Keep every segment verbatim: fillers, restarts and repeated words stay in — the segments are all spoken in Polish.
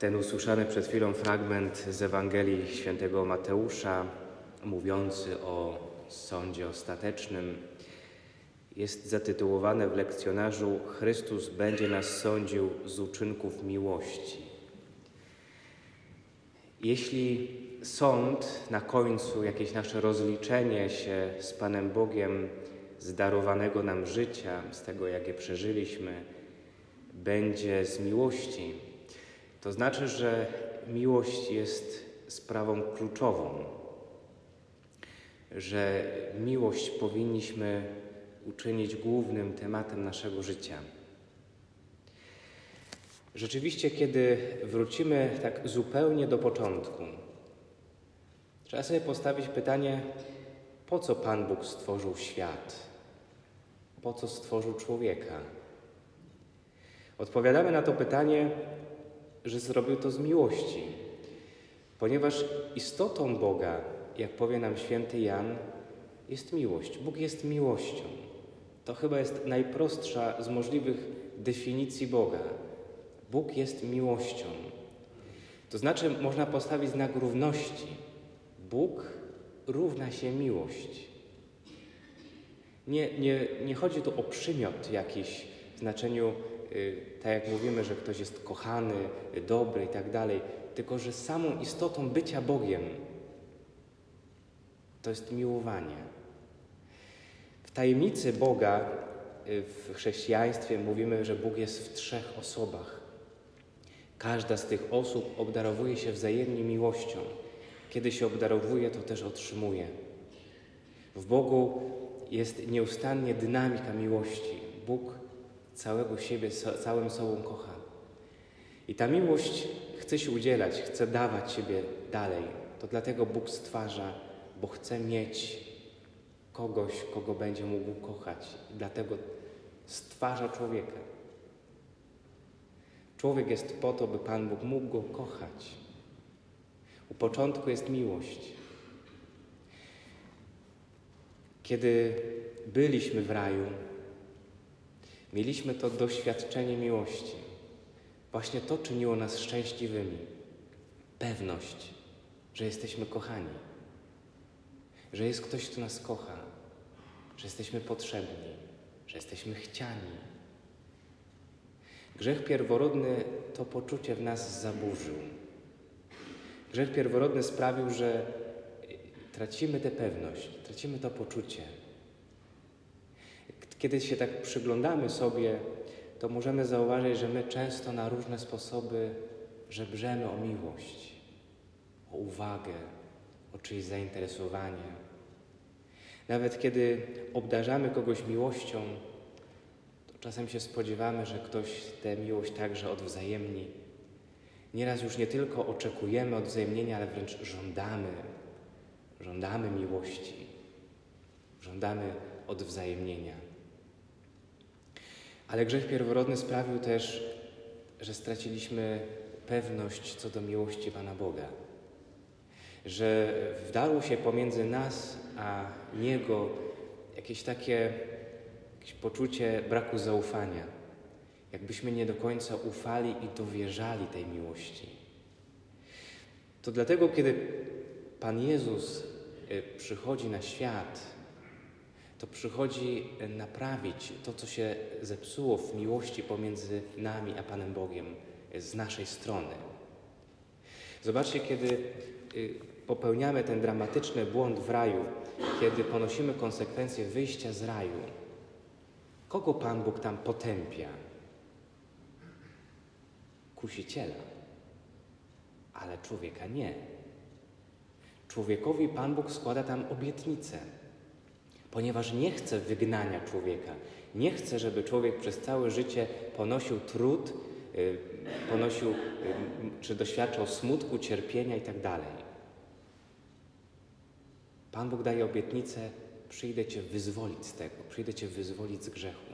Ten usłyszany przed chwilą fragment z Ewangelii Świętego Mateusza, mówiący o sądzie ostatecznym, jest zatytułowany w lekcjonarzu Chrystus będzie nas sądził z uczynków miłości. Jeśli sąd, na końcu jakieś nasze rozliczenie się z Panem Bogiem, z darowanego nam życia, z tego jak je przeżyliśmy, będzie z miłości, to znaczy, że miłość jest sprawą kluczową, że miłość powinniśmy uczynić głównym tematem naszego życia. Rzeczywiście, kiedy wrócimy tak zupełnie do początku, trzeba sobie postawić pytanie, po co Pan Bóg stworzył świat? Po co stworzył człowieka? Odpowiadamy na to pytanie, że zrobił to z miłości, ponieważ istotą Boga, jak powie nam święty Jan, jest miłość. Bóg jest miłością. To chyba jest najprostsza z możliwych definicji Boga. Bóg jest miłością. To znaczy, można postawić znak równości. Bóg równa się miłość. Nie, nie, nie chodzi tu o przymiot jakiś w znaczeniu, yy, tak jak mówimy, że ktoś jest kochany, dobry i tak dalej, tylko że samą istotą bycia Bogiem to jest miłowanie. W tajemnicy Boga yy, w chrześcijaństwie mówimy, że Bóg jest w trzech osobach. Każda z tych osób obdarowuje się wzajemnie miłością. Kiedy się obdarowuje, to też otrzymuje. W Bogu jest nieustannie dynamika miłości. Bóg całego siebie, całym sobą kocha. I ta miłość chce się udzielać, chce dawać siebie dalej. To dlatego Bóg stwarza, bo chce mieć kogoś, kogo będzie mógł kochać. I dlatego stwarza człowieka. Człowiek jest po to, by Pan Bóg mógł go kochać. U początku jest miłość. Kiedy byliśmy w raju, mieliśmy to doświadczenie miłości. Właśnie to czyniło nas szczęśliwymi. Pewność, że jesteśmy kochani, że jest ktoś, kto nas kocha, że jesteśmy potrzebni, że jesteśmy chciani. Grzech pierworodny to poczucie w nas zaburzył. Grzech pierworodny sprawił, że tracimy tę pewność, tracimy to poczucie. Kiedy się tak przyglądamy sobie, to możemy zauważyć, że my często na różne sposoby żebrzemy o miłość, o uwagę, o czyjeś zainteresowanie. Nawet kiedy obdarzamy kogoś miłością, to czasem się spodziewamy, że ktoś tę miłość także odwzajemni. Nieraz już nie tylko oczekujemy odwzajemnienia, ale wręcz żądamy, żądamy miłości, żądamy odwzajemnienia. Ale grzech pierworodny sprawił też, że straciliśmy pewność co do miłości Pana Boga, że wdarło się pomiędzy nas a Niego jakieś takie jakieś poczucie braku zaufania. Jakbyśmy nie do końca ufali i dowierzali tej miłości. To dlatego, kiedy Pan Jezus przychodzi na świat, to przychodzi naprawić to, co się zepsuło w miłości pomiędzy nami a Panem Bogiem z naszej strony. Zobaczcie, kiedy popełniamy ten dramatyczny błąd w raju, kiedy ponosimy konsekwencje wyjścia z raju, kogo Pan Bóg tam potępia? Kusiciela, ale człowieka nie. Człowiekowi Pan Bóg składa tam obietnicę, ponieważ nie chce wygnania człowieka. Nie chce, żeby człowiek przez całe życie ponosił trud, ponosił czy doświadczał smutku, cierpienia itd. Pan Bóg daje obietnicę, przyjdę Cię wyzwolić z tego, przyjdę Cię wyzwolić z grzechu.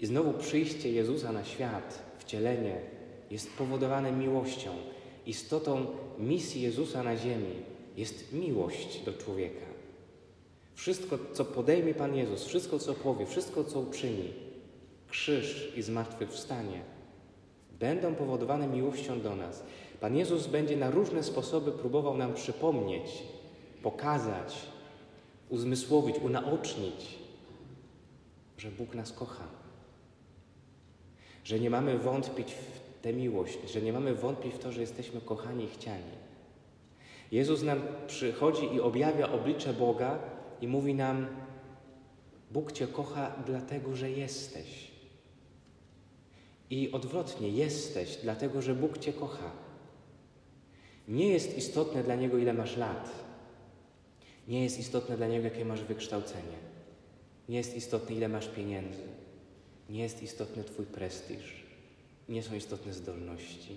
I znowu przyjście Jezusa na świat, wcielenie, jest powodowane miłością. Istotą misji Jezusa na ziemi jest miłość do człowieka. Wszystko, co podejmie Pan Jezus, wszystko, co powie, wszystko, co uczyni, krzyż i zmartwychwstanie, będą powodowane miłością do nas. Pan Jezus będzie na różne sposoby próbował nam przypomnieć, pokazać, uzmysłowić, unaocznić, że Bóg nas kocha. Że nie mamy wątpić w tę miłość, że nie mamy wątpić w to, że jesteśmy kochani i chciani. Jezus nam przychodzi i objawia oblicze Boga i mówi nam: Bóg Cię kocha dlatego, że jesteś. I odwrotnie, jesteś dlatego, że Bóg Cię kocha. Nie jest istotne dla Niego, ile masz lat. Nie jest istotne dla Niego, jakie masz wykształcenie. Nie jest istotne, ile masz pieniędzy. Nie jest istotny Twój prestiż. Nie są istotne zdolności.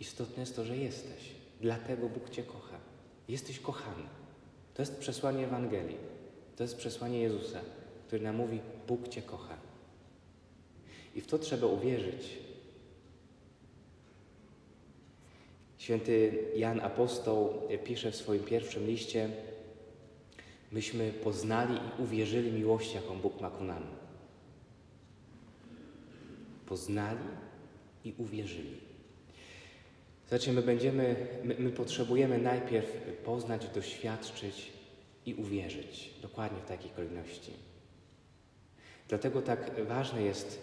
Istotne jest to, że jesteś. Dlatego Bóg Cię kocha. Jesteś kochany. To jest przesłanie Ewangelii. To jest przesłanie Jezusa, który nam mówi: Bóg Cię kocha. I w to trzeba uwierzyć. Święty Jan Apostoł pisze w swoim pierwszym liście: myśmy poznali i uwierzyli miłość, jaką Bóg ma ku nam. Poznali i uwierzyli. Znaczy my będziemy, my, my potrzebujemy najpierw poznać, doświadczyć i uwierzyć. Dokładnie w takiej kolejności. Dlatego tak ważne jest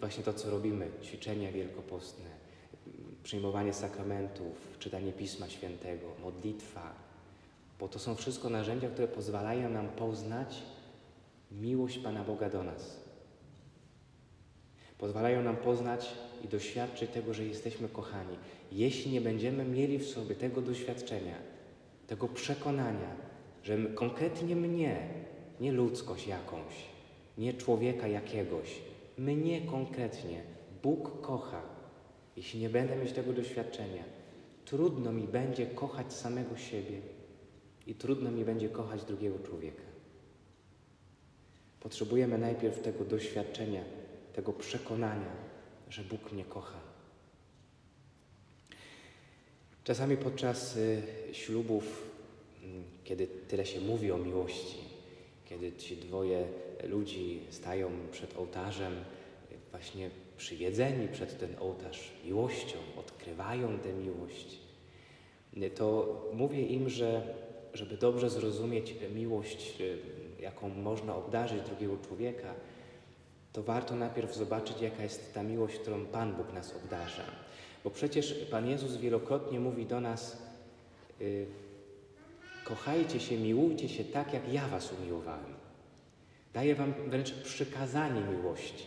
właśnie to, co robimy, ćwiczenia wielkopostne, przyjmowanie sakramentów, czytanie Pisma Świętego, modlitwa, bo to są wszystko narzędzia, które pozwalają nam poznać miłość Pana Boga do nas. Pozwalają nam poznać i doświadczyć tego, że jesteśmy kochani. Jeśli nie będziemy mieli w sobie tego doświadczenia, tego przekonania, że konkretnie mnie, nie ludzkość jakąś, nie człowieka jakiegoś, mnie konkretnie Bóg kocha. Jeśli nie będę mieć tego doświadczenia, trudno mi będzie kochać samego siebie i trudno mi będzie kochać drugiego człowieka. Potrzebujemy najpierw tego doświadczenia, tego przekonania, że Bóg mnie kocha. Czasami podczas ślubów, kiedy tyle się mówi o miłości, kiedy ci dwoje ludzi stają przed ołtarzem, właśnie przywiedzeni przed ten ołtarz miłością, odkrywają tę miłość, to mówię im, że żeby dobrze zrozumieć miłość, jaką można obdarzyć drugiego człowieka, to warto najpierw zobaczyć, jaka jest ta miłość, którą Pan Bóg nas obdarza. Bo przecież Pan Jezus wielokrotnie mówi do nas: yy, kochajcie się, miłujcie się tak, jak ja was umiłowałem. Daję wam wręcz przykazanie miłości.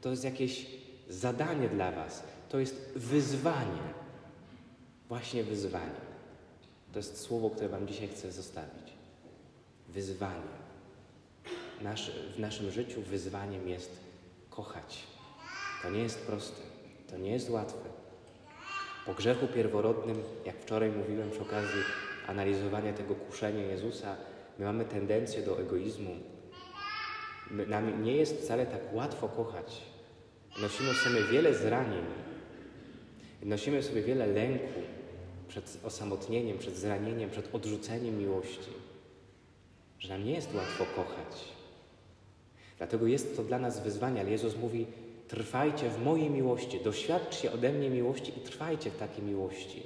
To jest jakieś zadanie dla was. To jest wyzwanie. Właśnie wyzwanie. To jest słowo, które wam dzisiaj chcę zostawić. Wyzwanie. Nasz, w naszym życiu wyzwaniem jest kochać. To nie jest proste. To nie jest łatwe. Po grzechu pierworodnym, jak wczoraj mówiłem przy okazji analizowania tego kuszenia Jezusa, my mamy tendencję do egoizmu. My, nam nie jest wcale tak łatwo kochać. Nosimy sobie wiele zranień. Nosimy sobie wiele lęku przed osamotnieniem, przed zranieniem, przed odrzuceniem miłości. Że nam nie jest łatwo kochać. Dlatego jest to dla nas wyzwanie, ale Jezus mówi: trwajcie w mojej miłości, doświadczcie ode mnie miłości i trwajcie w takiej miłości.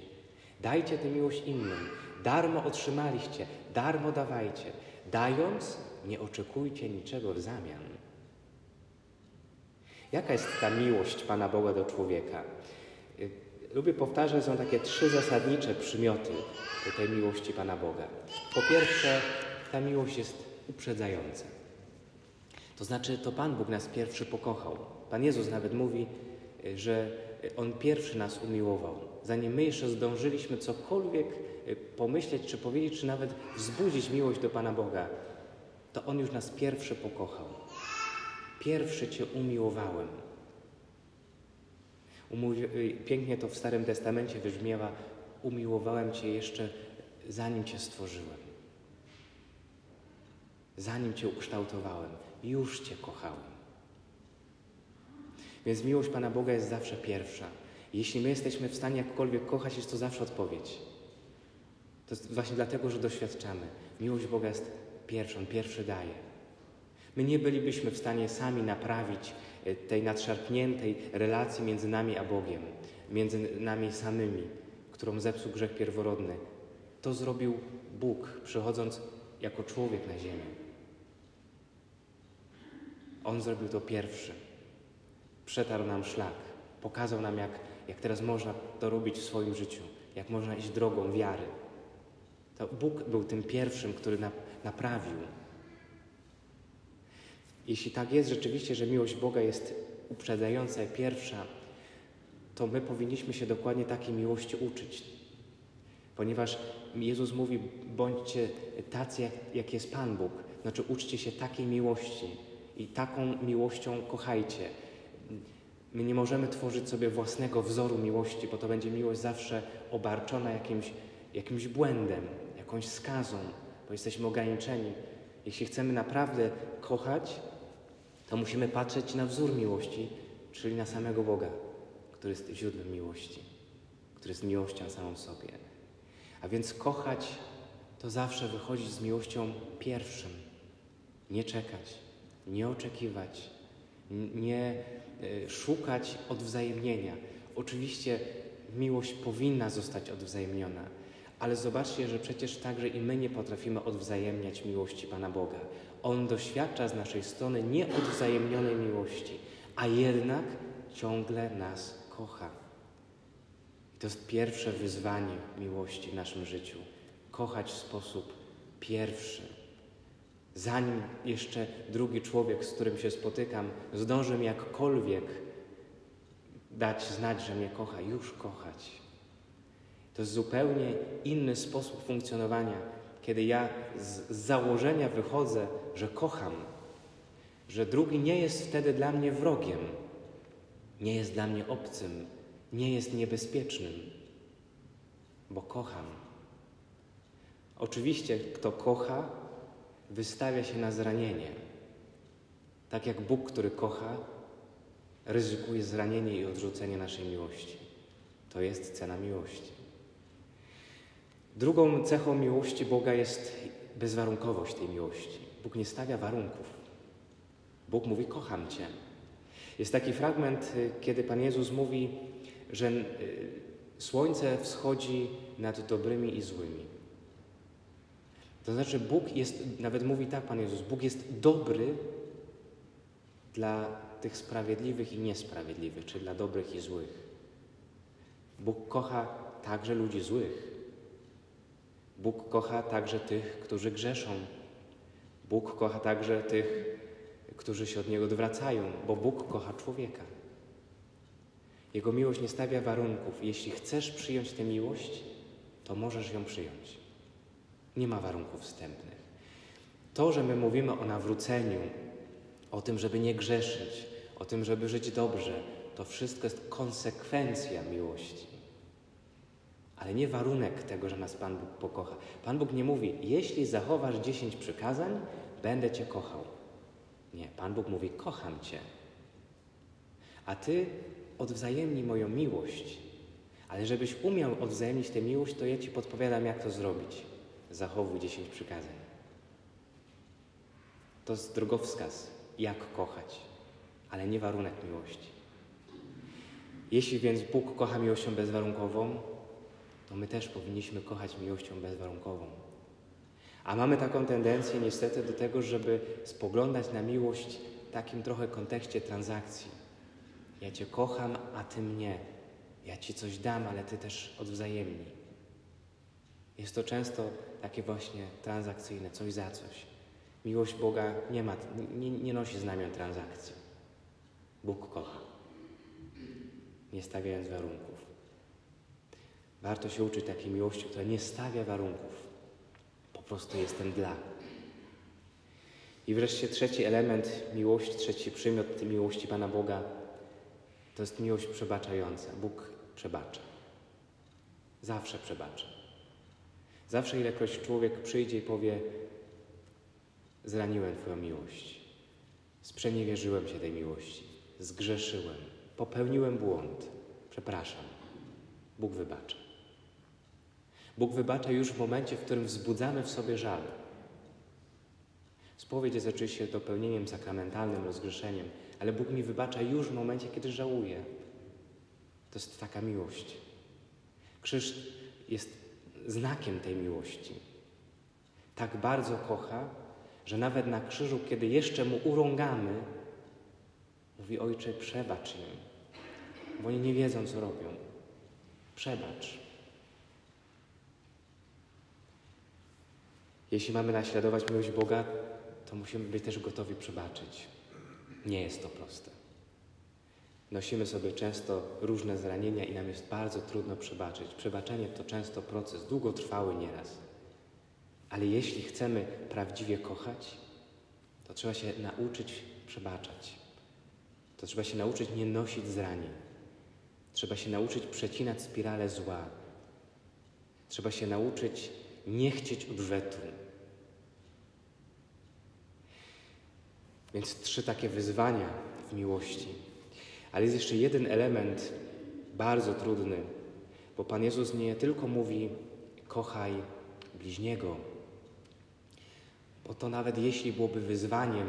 Dajcie tę miłość innym. Darmo otrzymaliście, darmo dawajcie. Dając, nie oczekujcie niczego w zamian. Jaka jest ta miłość Pana Boga do człowieka? Lubię powtarzać, są takie trzy zasadnicze przymioty tej miłości Pana Boga. Po pierwsze, ta miłość jest uprzedzająca. To znaczy, to Pan Bóg nas pierwszy pokochał. Pan Jezus nawet mówi, że On pierwszy nas umiłował. Zanim my jeszcze zdążyliśmy cokolwiek pomyśleć, czy powiedzieć, czy nawet wzbudzić miłość do Pana Boga, to On już nas pierwszy pokochał. Pierwszy Cię umiłowałem. Pięknie to w Starym Testamencie wybrzmiewa: umiłowałem Cię jeszcze zanim Cię stworzyłem. Zanim Cię ukształtowałem. Już Cię kochałem. Więc miłość Pana Boga jest zawsze pierwsza. Jeśli my jesteśmy w stanie jakkolwiek kochać, jest to zawsze odpowiedź. To jest właśnie dlatego, że doświadczamy. Miłość Boga jest pierwszą, pierwszy daje. My nie bylibyśmy w stanie sami naprawić tej nadszarpniętej relacji między nami a Bogiem, między nami samymi, którą zepsuł grzech pierworodny. To zrobił Bóg, przychodząc jako człowiek na ziemię. On zrobił to pierwszy. Przetarł nam szlak. Pokazał nam, jak, jak teraz można to robić w swoim życiu. Jak można iść drogą wiary. To Bóg był tym pierwszym, który na, naprawił. Jeśli tak jest rzeczywiście, że miłość Boga jest uprzedzająca i pierwsza, to my powinniśmy się dokładnie takiej miłości uczyć. Ponieważ Jezus mówi, bądźcie tacy, jak, jak jest Pan Bóg. Znaczy uczcie się takiej miłości i taką miłością kochajcie. My nie możemy tworzyć sobie własnego wzoru miłości, bo to będzie miłość zawsze obarczona jakimś, jakimś błędem, jakąś skazą, bo jesteśmy ograniczeni. Jeśli chcemy naprawdę kochać, to musimy patrzeć na wzór miłości, czyli na samego Boga, który jest źródłem miłości, który jest miłością samą w sobie. A więc kochać to zawsze wychodzić z miłością pierwszym. Nie czekać, nie oczekiwać, nie szukać odwzajemnienia. Oczywiście miłość powinna zostać odwzajemniona, ale zobaczcie, że przecież także i my nie potrafimy odwzajemniać miłości Pana Boga. On doświadcza z naszej strony nieodwzajemnionej miłości, a jednak ciągle nas kocha. I to jest pierwsze wyzwanie miłości w naszym życiu. Kochać w sposób pierwszy. Zanim jeszcze drugi człowiek, z którym się spotykam, zdąży mi jakkolwiek dać znać, że mnie kocha, już kochać. To jest zupełnie inny sposób funkcjonowania, kiedy ja z założenia wychodzę, że kocham, że drugi nie jest wtedy dla mnie wrogiem, nie jest dla mnie obcym, nie jest niebezpiecznym, bo kocham. Oczywiście, kto kocha, wystawia się na zranienie. Tak jak Bóg, który kocha, ryzykuje zranienie i odrzucenie naszej miłości. To jest cena miłości. Drugą cechą miłości Boga jest bezwarunkowość tej miłości. Bóg nie stawia warunków. Bóg mówi, kocham Cię. Jest taki fragment, kiedy Pan Jezus mówi, że słońce wschodzi nad dobrymi i złymi. To znaczy Bóg jest, nawet mówi tak Pan Jezus, Bóg jest dobry dla tych sprawiedliwych i niesprawiedliwych, czy dla dobrych i złych. Bóg kocha także ludzi złych. Bóg kocha także tych, którzy grzeszą. Bóg kocha także tych, którzy się od Niego odwracają, bo Bóg kocha człowieka. Jego miłość nie stawia warunków. Jeśli chcesz przyjąć tę miłość, to możesz ją przyjąć. Nie ma warunków wstępnych. To, że my mówimy o nawróceniu, o tym, żeby nie grzeszyć, o tym, żeby żyć dobrze, to wszystko jest konsekwencja miłości. Ale nie warunek tego, że nas Pan Bóg pokocha. Pan Bóg nie mówi, jeśli zachowasz dziesięć przykazań, będę Cię kochał. Nie, Pan Bóg mówi, kocham Cię. A Ty odwzajemnij moją miłość. Ale żebyś umiał odwzajemnić tę miłość, to ja Ci podpowiadam, jak to zrobić. Zachowuj dziesięć przykazań. To jest drogowskaz, jak kochać, ale nie warunek miłości. Jeśli więc Bóg kocha miłością bezwarunkową, to my też powinniśmy kochać miłością bezwarunkową. A mamy taką tendencję niestety do tego, żeby spoglądać na miłość w takim trochę kontekście transakcji. Ja Cię kocham, a Ty mnie. Ja Ci coś dam, ale Ty też odwzajemnij. Jest to często takie właśnie transakcyjne, coś za coś. Miłość Boga nie ma, nie, nie nosi znamion transakcji. Bóg kocha, nie stawiając warunków. Warto się uczyć takiej miłości, która nie stawia warunków. Po prostu jestem dla. I wreszcie trzeci element miłości, trzeci przymiot tej miłości Pana Boga to jest miłość przebaczająca. Bóg przebacza. Zawsze przebacza. Zawsze ilekroć człowiek przyjdzie i powie zraniłem Twoją miłość, sprzeniewierzyłem się tej miłości, zgrzeszyłem, popełniłem błąd, przepraszam. Bóg wybacza. Bóg wybacza już w momencie, w którym wzbudzamy w sobie żal. Spowiedź jest oczywiście dopełnieniem sakramentalnym, rozgrzeszeniem, ale Bóg mi wybacza już w momencie, kiedy żałuję. To jest taka miłość. Krzyż jest znakiem tej miłości. Tak bardzo kocha, że nawet na krzyżu, kiedy jeszcze Mu urągamy, mówi: Ojcze, przebacz im, bo oni nie wiedzą, co robią. Przebacz. Jeśli mamy naśladować miłość Boga, to musimy być też gotowi przebaczyć. Nie jest to proste. Nosimy sobie często różne zranienia i nam jest bardzo trudno przebaczyć. Przebaczenie to często proces, długotrwały nieraz. Ale jeśli chcemy prawdziwie kochać, to trzeba się nauczyć przebaczać. To trzeba się nauczyć nie nosić zranień. Trzeba się nauczyć przecinać spirale zła. Trzeba się nauczyć nie chcieć odwetu. Więc trzy takie wyzwania w miłości. Ale jest jeszcze jeden element bardzo trudny, bo Pan Jezus nie tylko mówi: kochaj bliźniego, bo to nawet jeśli byłoby wyzwaniem,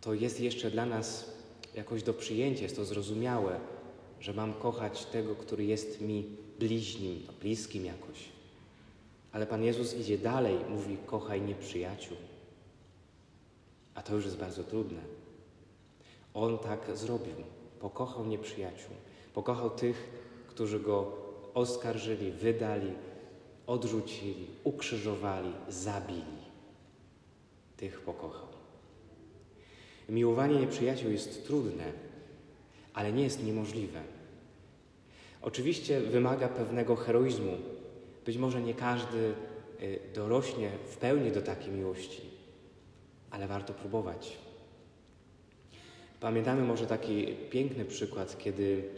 to jest jeszcze dla nas jakoś do przyjęcia, jest to zrozumiałe, że mam kochać tego, który jest mi bliźnim, bliskim jakoś. Ale Pan Jezus idzie dalej, mówi: kochaj nieprzyjaciół. A to już jest bardzo trudne. On tak zrobił. Pokochał nieprzyjaciół. Pokochał tych, którzy go oskarżyli, wydali, odrzucili, ukrzyżowali, zabili. Tych pokochał. Miłowanie nieprzyjaciół jest trudne, ale nie jest niemożliwe. Oczywiście wymaga pewnego heroizmu. Być może nie każdy dorośnie w pełni do takiej miłości, ale warto próbować. Pamiętamy może taki piękny przykład, kiedy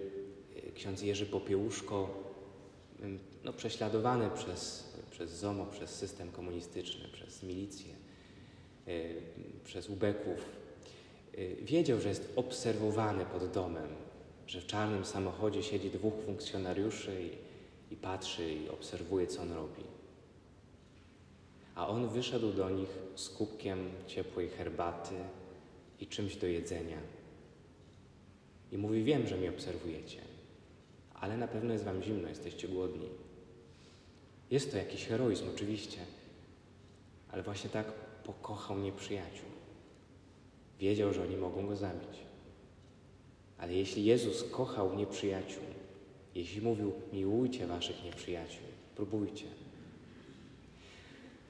ksiądz Jerzy Popiełuszko, no, prześladowany przez, przez ZOMO, przez system komunistyczny, przez milicję, przez ubeków, wiedział, że jest obserwowany pod domem, że w czarnym samochodzie siedzi dwóch funkcjonariuszy i I patrzy i obserwuje, co on robi. A on wyszedł do nich z kubkiem ciepłej herbaty i czymś do jedzenia. I mówi: wiem, że mnie obserwujecie, ale na pewno jest wam zimno, jesteście głodni. Jest to jakiś heroizm, oczywiście, ale właśnie tak pokochał nieprzyjaciół. Wiedział, że oni mogą go zabić. Ale jeśli Jezus kochał nieprzyjaciół, jeśli mówił: miłujcie waszych nieprzyjaciół, próbujcie.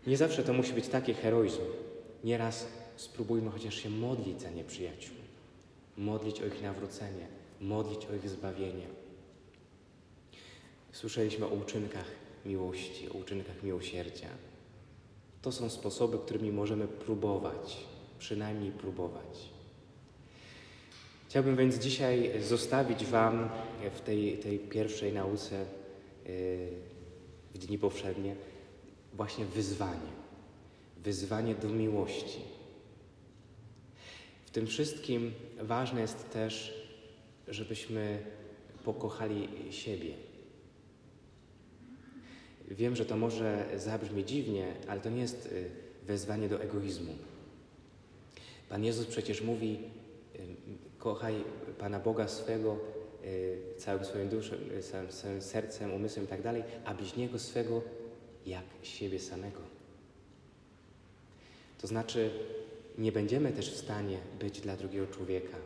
Nie zawsze to musi być taki heroizm. Nieraz spróbujmy chociaż się modlić za nieprzyjaciół. Modlić o ich nawrócenie, modlić o ich zbawienie. Słyszeliśmy o uczynkach miłości, o uczynkach miłosierdzia. To są sposoby, którymi możemy próbować, przynajmniej próbować. Chciałbym więc dzisiaj zostawić wam w tej, tej pierwszej nauce w dni powszednie właśnie wyzwanie. Wyzwanie do miłości. W tym wszystkim ważne jest też, żebyśmy pokochali siebie. Wiem, że to może zabrzmi dziwnie, ale to nie jest wezwanie do egoizmu. Pan Jezus przecież mówi: kochaj Pana Boga swego y, całym swoim duszem, całym swoim sercem, umysłem i tak dalej, a bliźniego swego jak siebie samego. To znaczy, nie będziemy też w stanie być dla drugiego człowieka,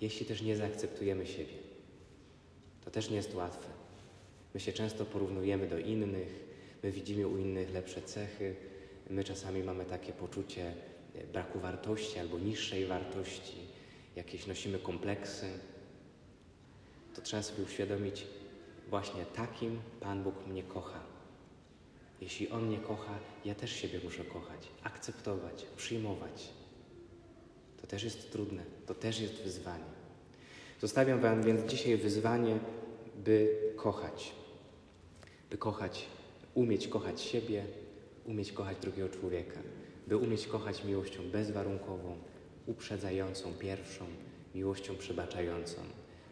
jeśli też nie zaakceptujemy siebie. To też nie jest łatwe. My się często porównujemy do innych, my widzimy u innych lepsze cechy, my czasami mamy takie poczucie braku wartości albo niższej wartości, jakieś nosimy kompleksy, to trzeba sobie uświadomić: właśnie takim Pan Bóg mnie kocha. Jeśli On mnie kocha, ja też siebie muszę kochać, akceptować, przyjmować. To też jest trudne, to też jest wyzwanie. Zostawiam wam więc dzisiaj wyzwanie, by kochać. By kochać, umieć kochać siebie, umieć kochać drugiego człowieka. By umieć kochać miłością bezwarunkową, uprzedzającą pierwszą, miłością przebaczającą.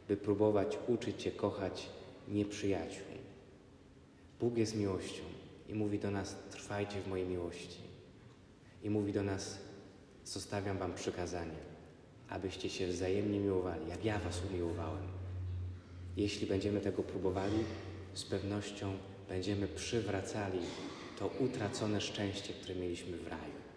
By próbować uczyć się kochać nieprzyjaciół. Bóg jest miłością i mówi do nas: trwajcie w mojej miłości. i mówi do nas: zostawiam wam przykazanie, abyście się wzajemnie miłowali, jak ja was umiłowałem. Jeśli będziemy tego próbowali, z pewnością będziemy przywracali to utracone szczęście, które mieliśmy w raju.